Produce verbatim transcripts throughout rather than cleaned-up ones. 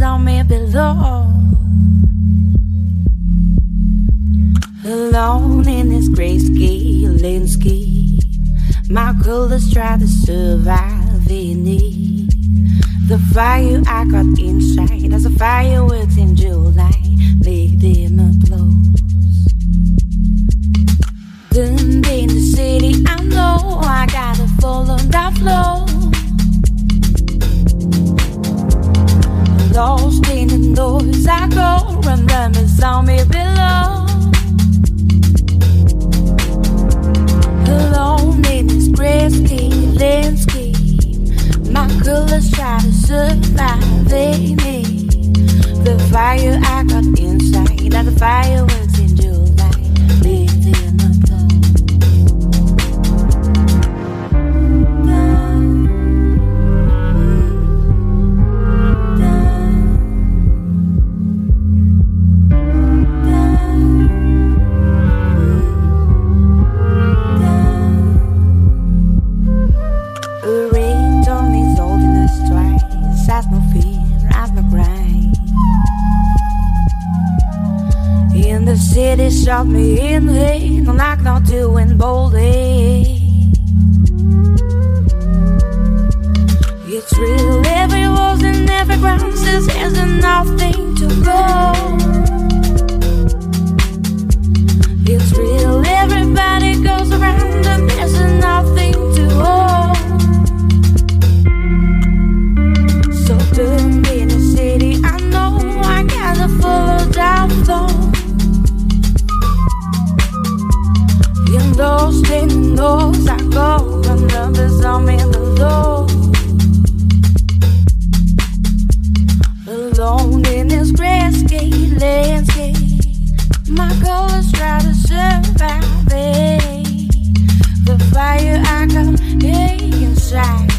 saw me below, alone in this grayscale landscape. My colors try to survive in it. The fire I got inside as a fireworks in July, make them applause. Burned in the city, I know I gotta follow that flow. Lost in the noise, I go and run is on me below. Alone in this grayscale landscape, my colors try to survive. They need the fire I got inside, and the fireworks in July, live in the city shot me in the head, no knock, no doing boldly. It's real, every walls and every ground says there's nothing to go. It's real, everybody goes around and there's nothing to hold. So turn me in the city, I know I gotta follow that flow. Lost in those I go, and love is on me below. Alone in this grayscale landscape, my colors try to survive. The fire I got inside,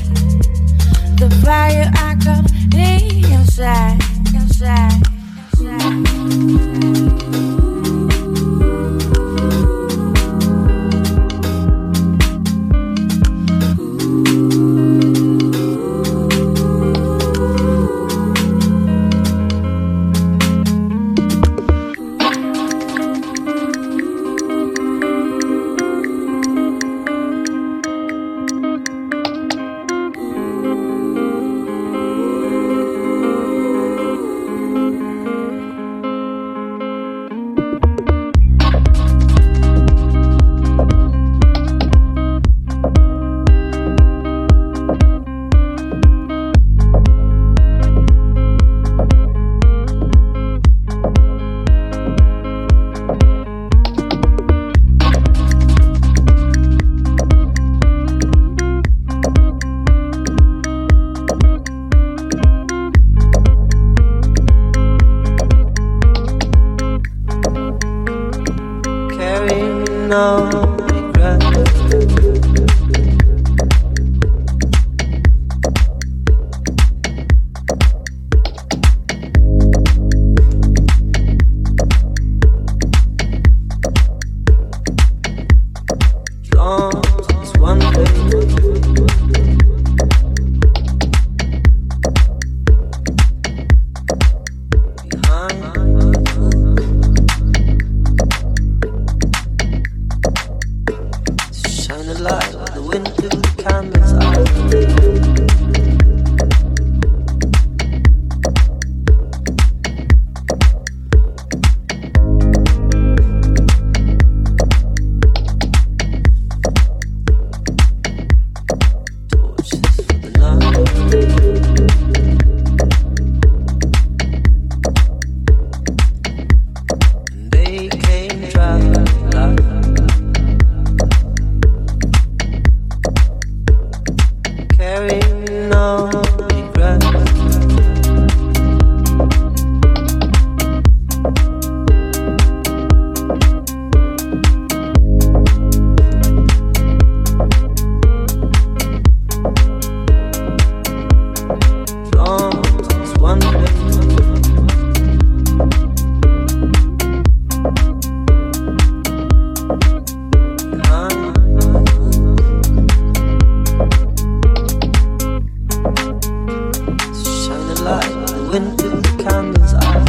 the fire I got inside, inside, inside. Window candles out.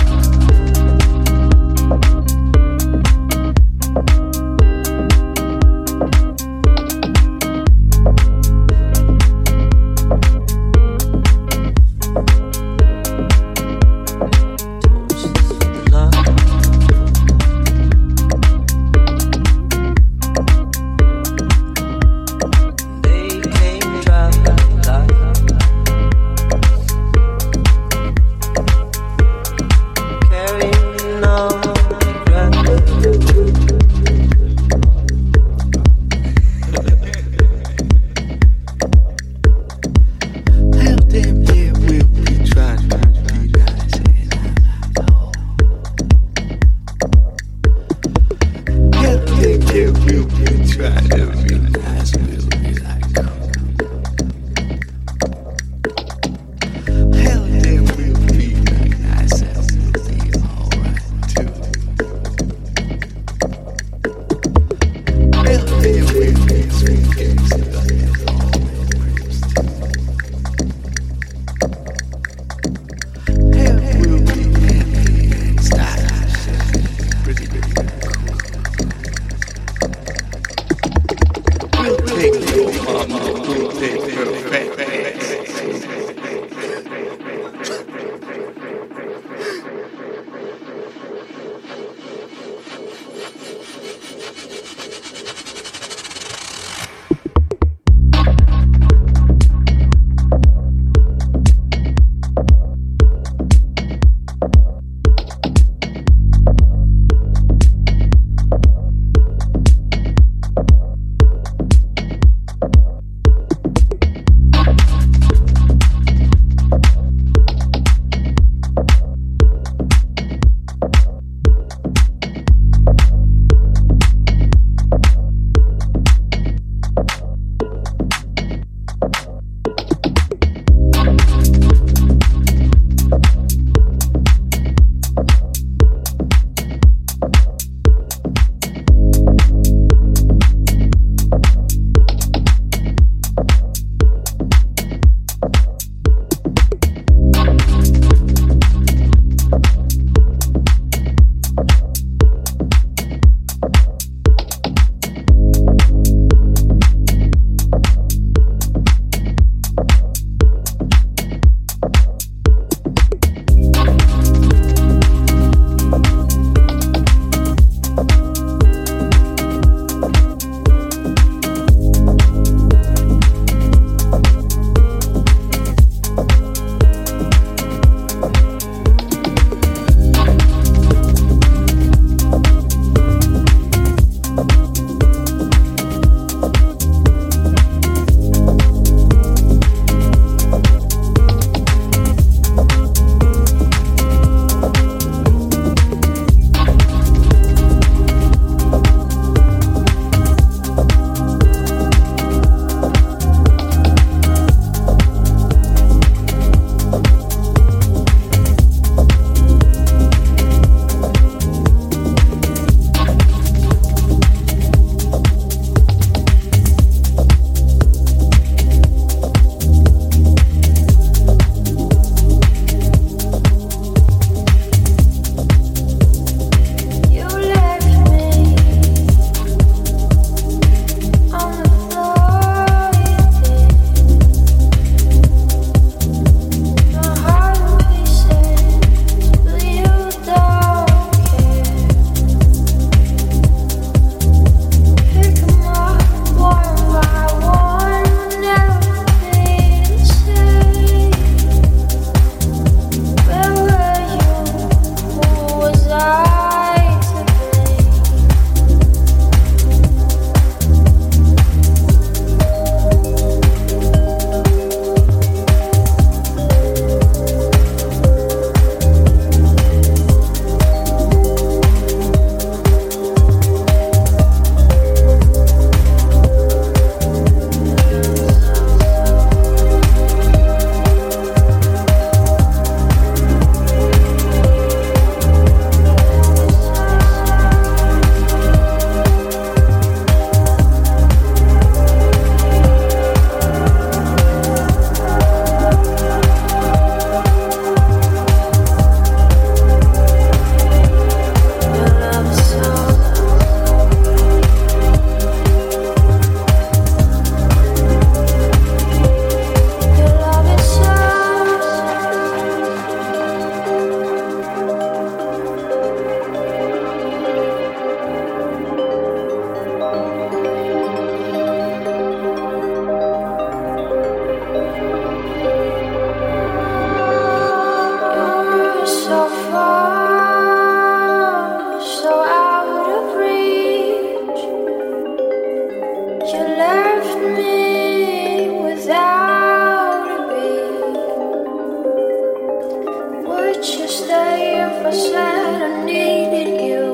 say if I said I needed you?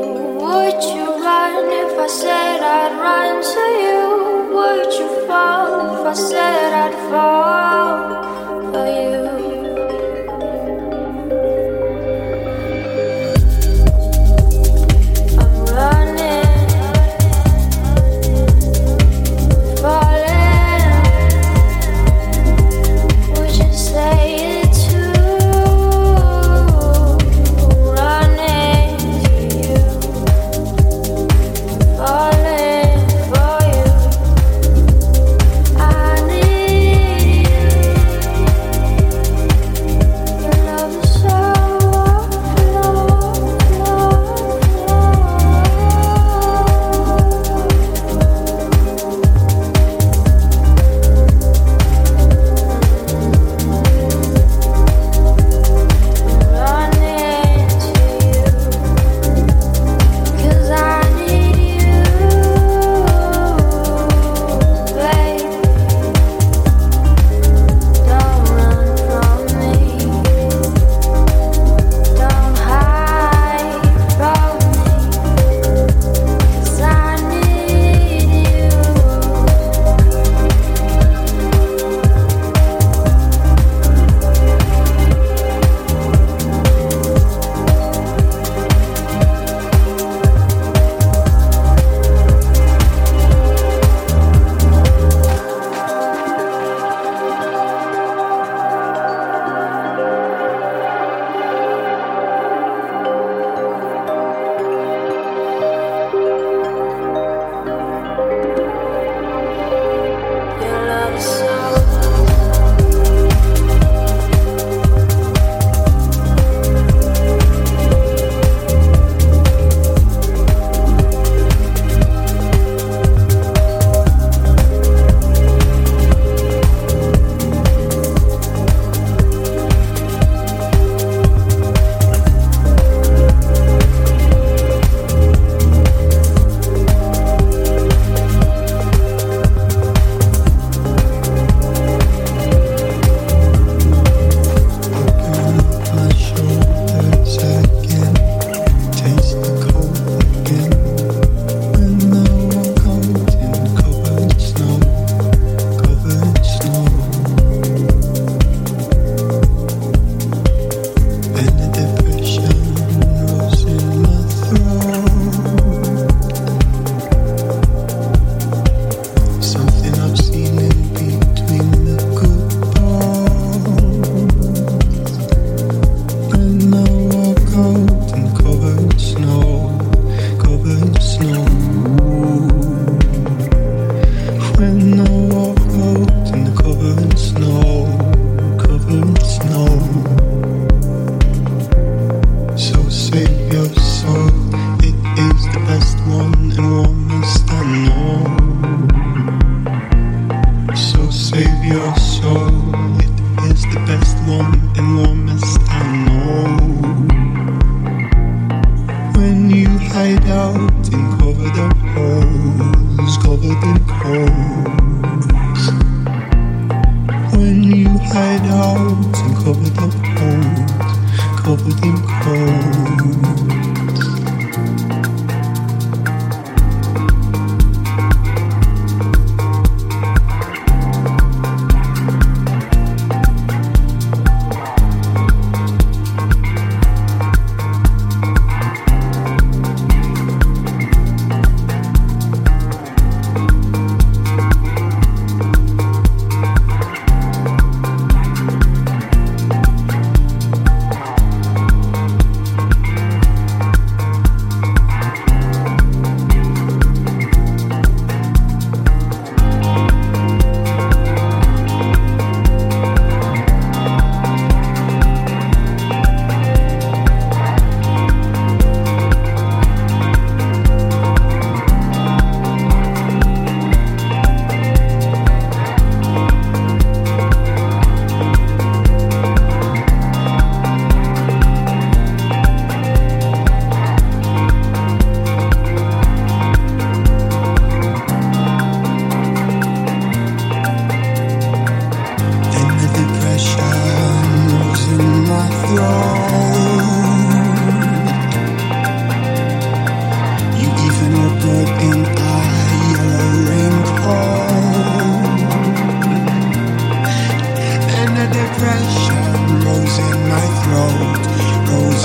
Would you run if I said I'd run to you? Would you fall if I said I'd fall for you?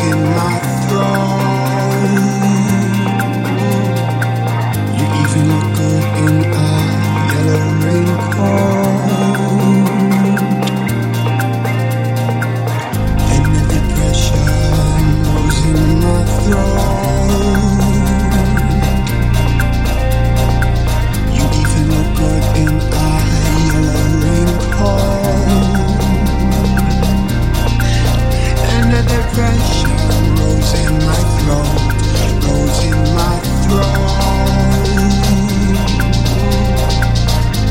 taking my throne. You even look good in a yellow raincoat. And with the pressure losing my throne, you even look good in a yellow raincoat. The pressure rolls in my throat, rolls in my throat.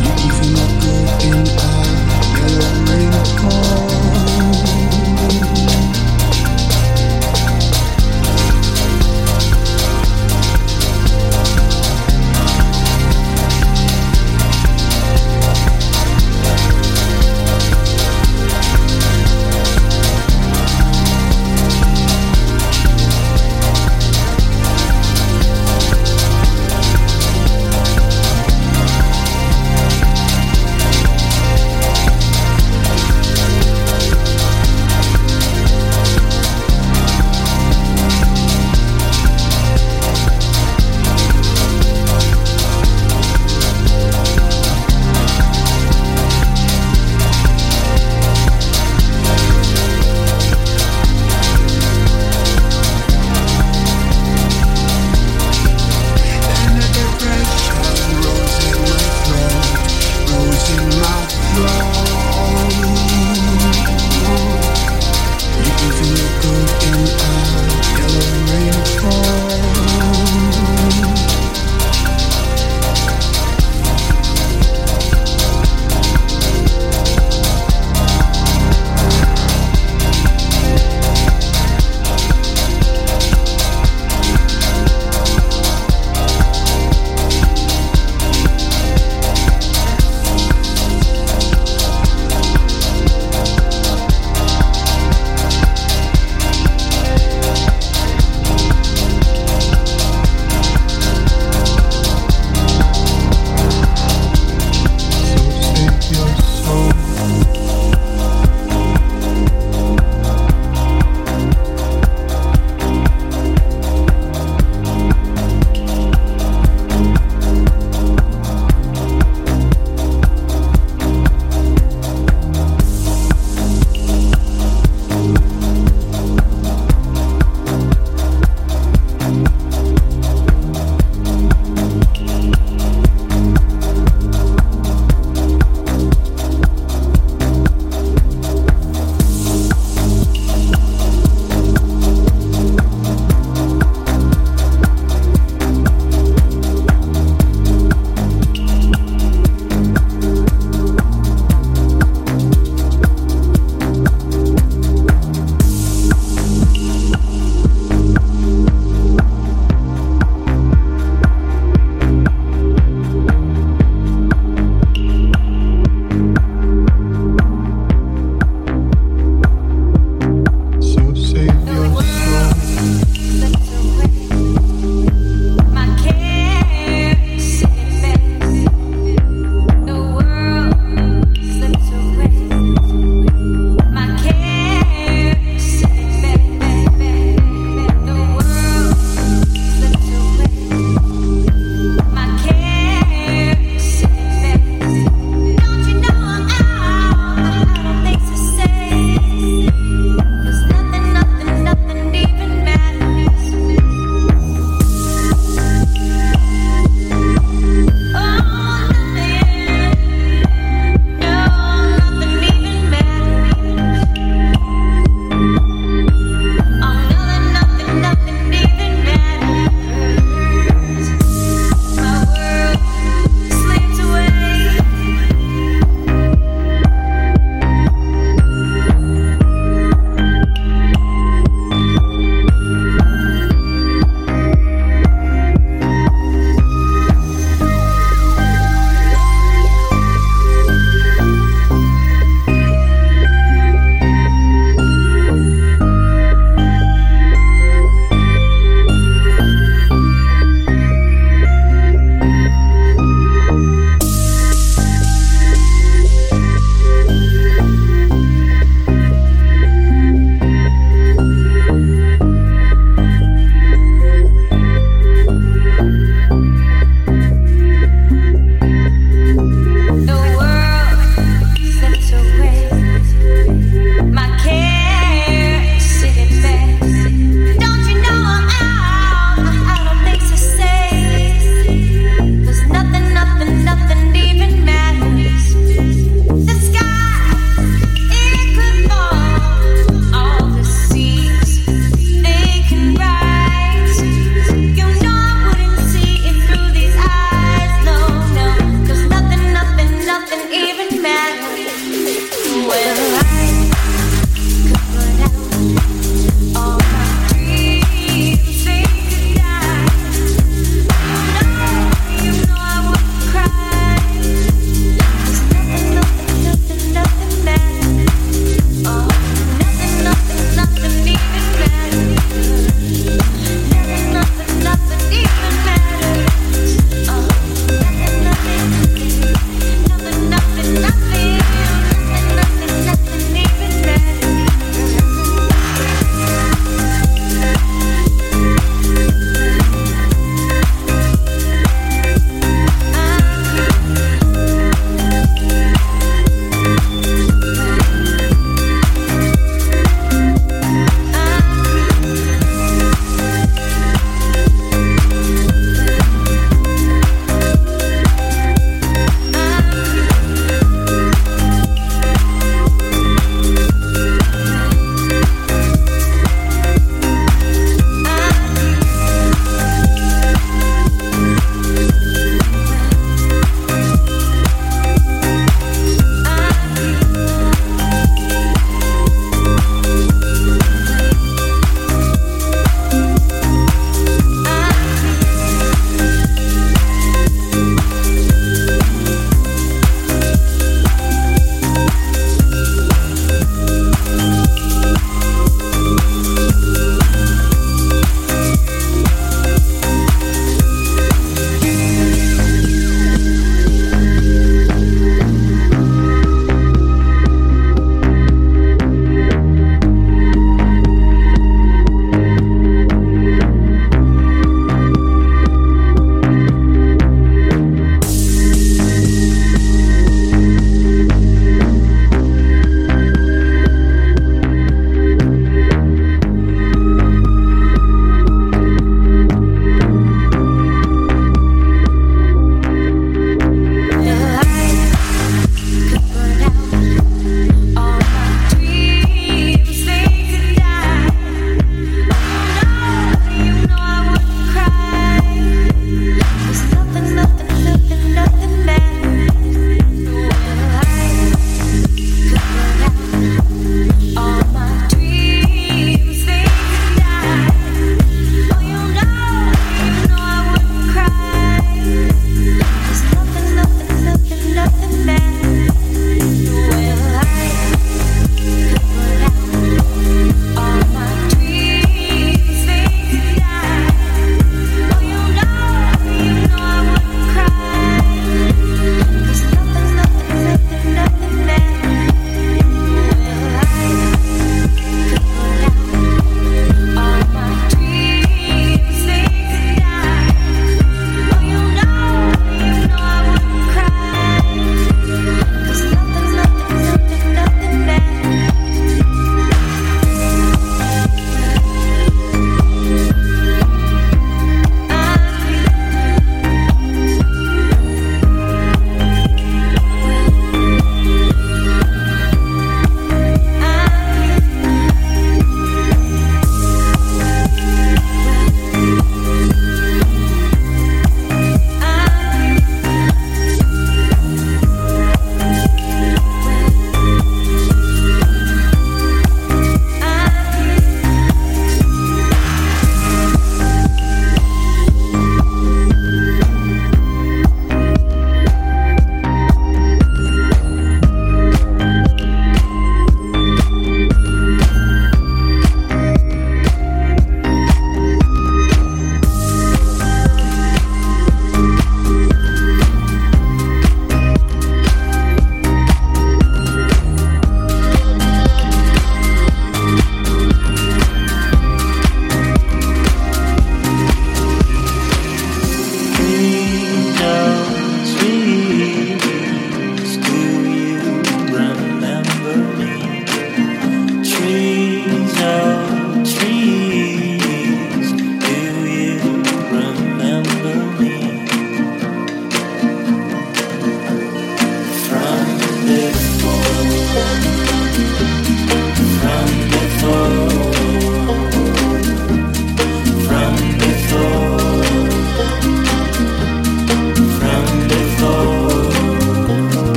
You even look good in a yellow raincoat.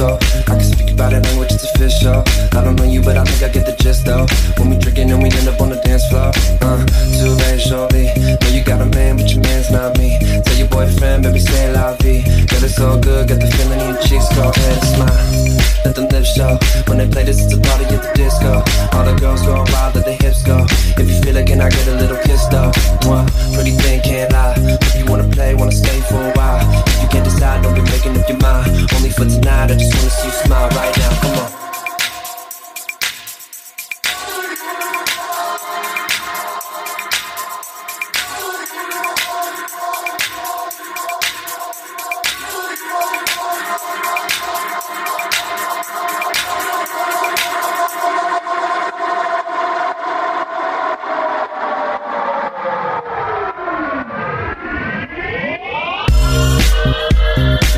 so I can speak about it, language it's official. I don't know you, but I think I get the gist though. When we drinking and we end up on the dance floor, uh, too late shortly. Know you got a man, but your man's not me. Tell your boyfriend, baby, stay loud, V. Girl, it's so good, got the feeling in your cheeks. Go ahead, smile, let them lips show. When they play this, it's a party at the disco. All the girls go wild, let the hips go. If you feel it, can I get a little kiss though? One pretty thing, can't lie. If you wanna play, wanna stay for a while. If you can't decide, don't be making up your mind. Only for tonight, I just wanna see you smile right now, come on. We'll be right back.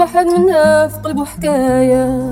واحد منا في قلبه حكاية.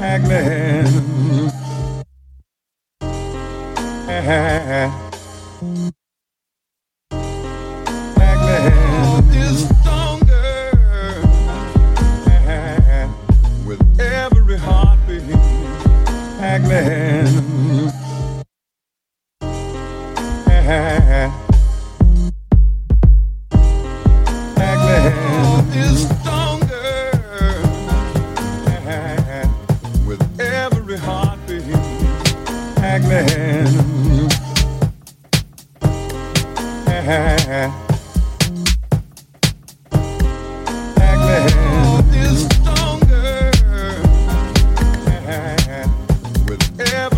Agnes is stronger with every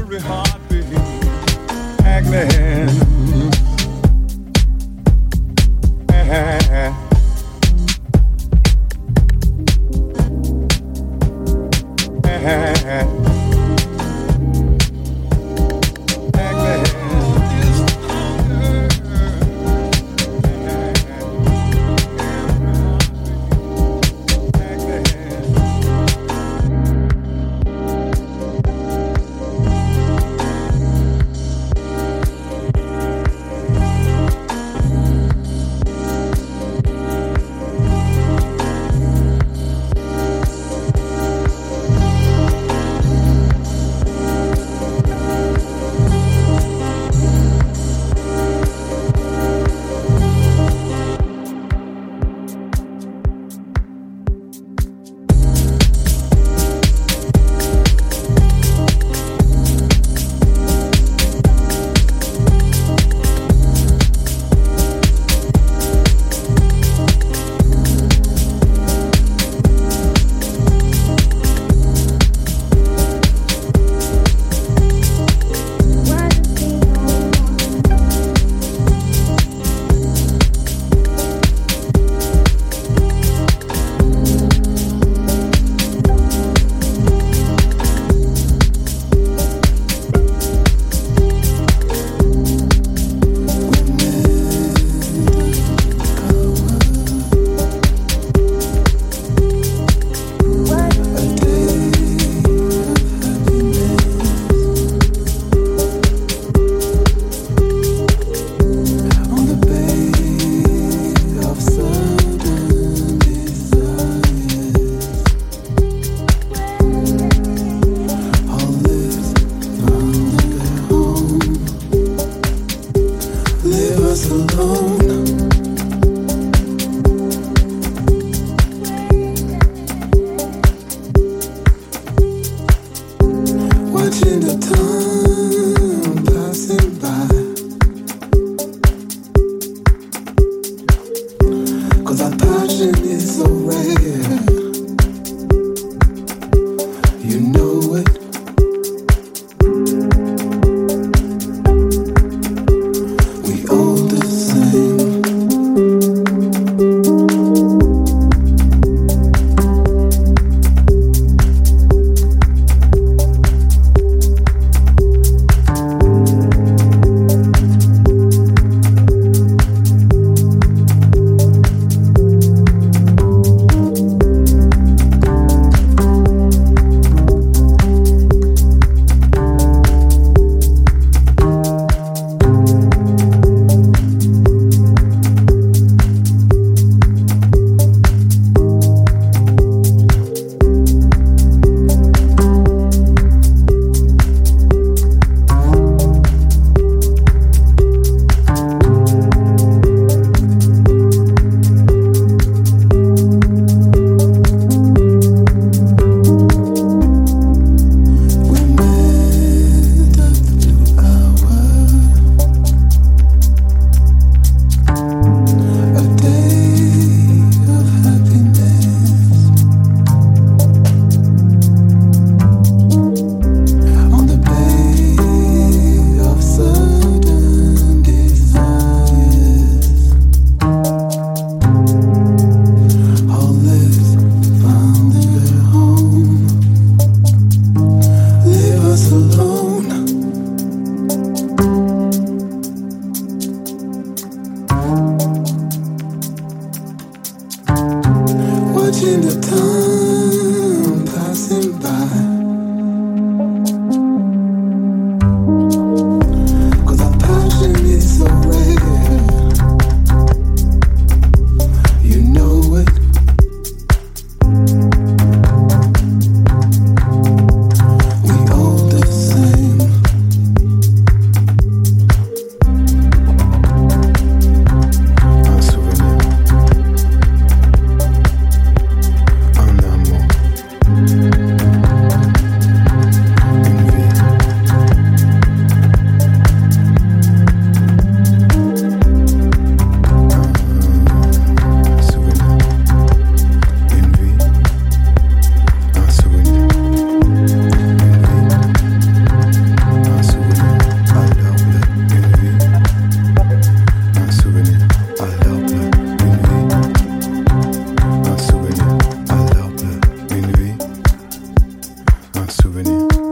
souvenir.